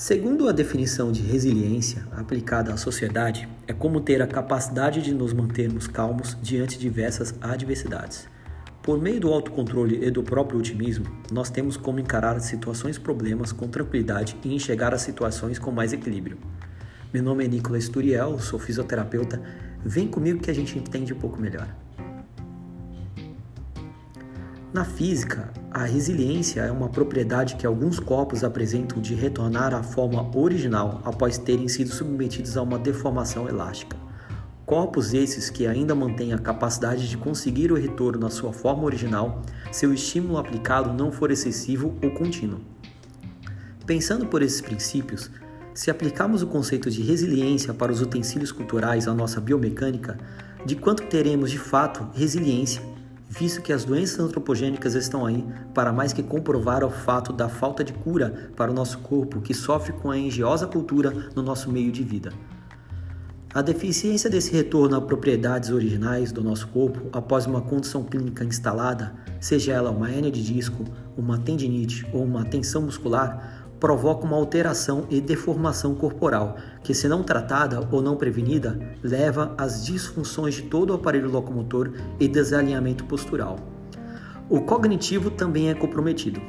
Segundo a definição de resiliência aplicada à sociedade, é como ter a capacidade de nos mantermos calmos diante de diversas adversidades. Por meio do autocontrole e do próprio otimismo, nós temos como encarar situações e problemas com tranquilidade e enxergar as situações com mais equilíbrio. Meu nome é Nicolas Turiel, sou fisioterapeuta. Vem comigo que a gente entende um pouco melhor. Na física, a resiliência é uma propriedade que alguns corpos apresentam de retornar à forma original após terem sido submetidos a uma deformação elástica. Corpos esses que ainda mantêm a capacidade de conseguir o retorno à sua forma original se o estímulo aplicado não for excessivo ou contínuo. Pensando por esses princípios, se aplicarmos o conceito de resiliência para os utensílios culturais à nossa biomecânica, de quanto teremos de fato resiliência, visto que as doenças antropogênicas estão aí para mais que comprovar o fato da falta de cura para o nosso corpo que sofre com a engiosa cultura no nosso meio de vida. A deficiência desse retorno a propriedades originais do nosso corpo após uma condição clínica instalada, seja ela uma hérnia de disco, uma tendinite ou uma tensão muscular, provoca uma alteração e deformação corporal, que se não tratada ou não prevenida, leva às disfunções de todo o aparelho locomotor e desalinhamento postural. O cognitivo também é comprometido.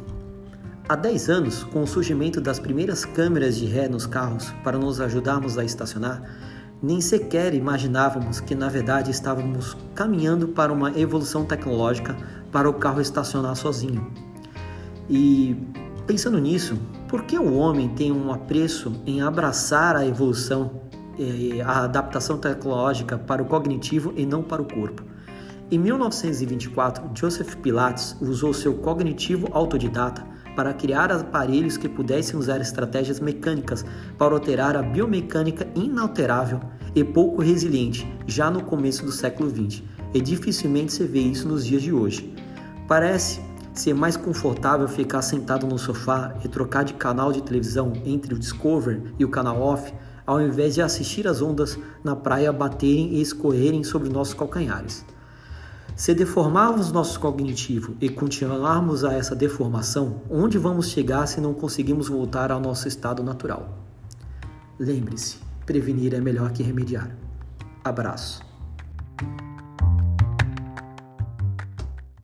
Há 10 anos, com o surgimento das primeiras câmeras de ré nos carros para nos ajudarmos a estacionar, nem sequer imaginávamos que na verdade estávamos caminhando para uma evolução tecnológica para o carro estacionar sozinho. E pensando nisso, por que o homem tem um apreço em abraçar a evolução, a adaptação tecnológica para o cognitivo e não para o corpo? Em 1924, Joseph Pilates usou seu cognitivo autodidata para criar aparelhos que pudessem usar estratégias mecânicas para alterar a biomecânica inalterável e pouco resiliente já no começo do século XX, e dificilmente se vê isso nos dias de hoje. Parece ser mais confortável ficar sentado no sofá e trocar de canal de televisão entre o Discover e o canal Off, ao invés de assistir as ondas na praia baterem e escorrerem sobre nossos calcanhares. Se deformarmos nosso cognitivo e continuarmos a essa deformação, onde vamos chegar se não conseguimos voltar ao nosso estado natural? Lembre-se, prevenir é melhor que remediar. Abraço.